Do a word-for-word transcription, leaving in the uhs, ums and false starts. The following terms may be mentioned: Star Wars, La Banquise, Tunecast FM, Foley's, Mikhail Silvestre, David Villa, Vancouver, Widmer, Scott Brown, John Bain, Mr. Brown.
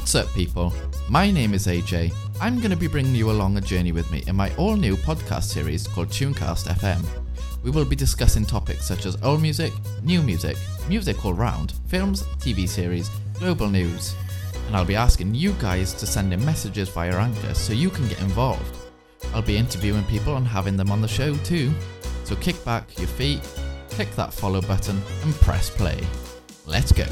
What's up, people? My name is A J. I'm going to be bringing you along a journey with me in my all-new podcast series called Tunecast F M. We will be discussing topics such as old music, new music, music all round, films, T V series, global news. And I'll be asking you guys to send in messages via Anchor so you can get involved. I'll be interviewing people and having them on the show too. So kick back your feet, click that follow button and press play. Let's go.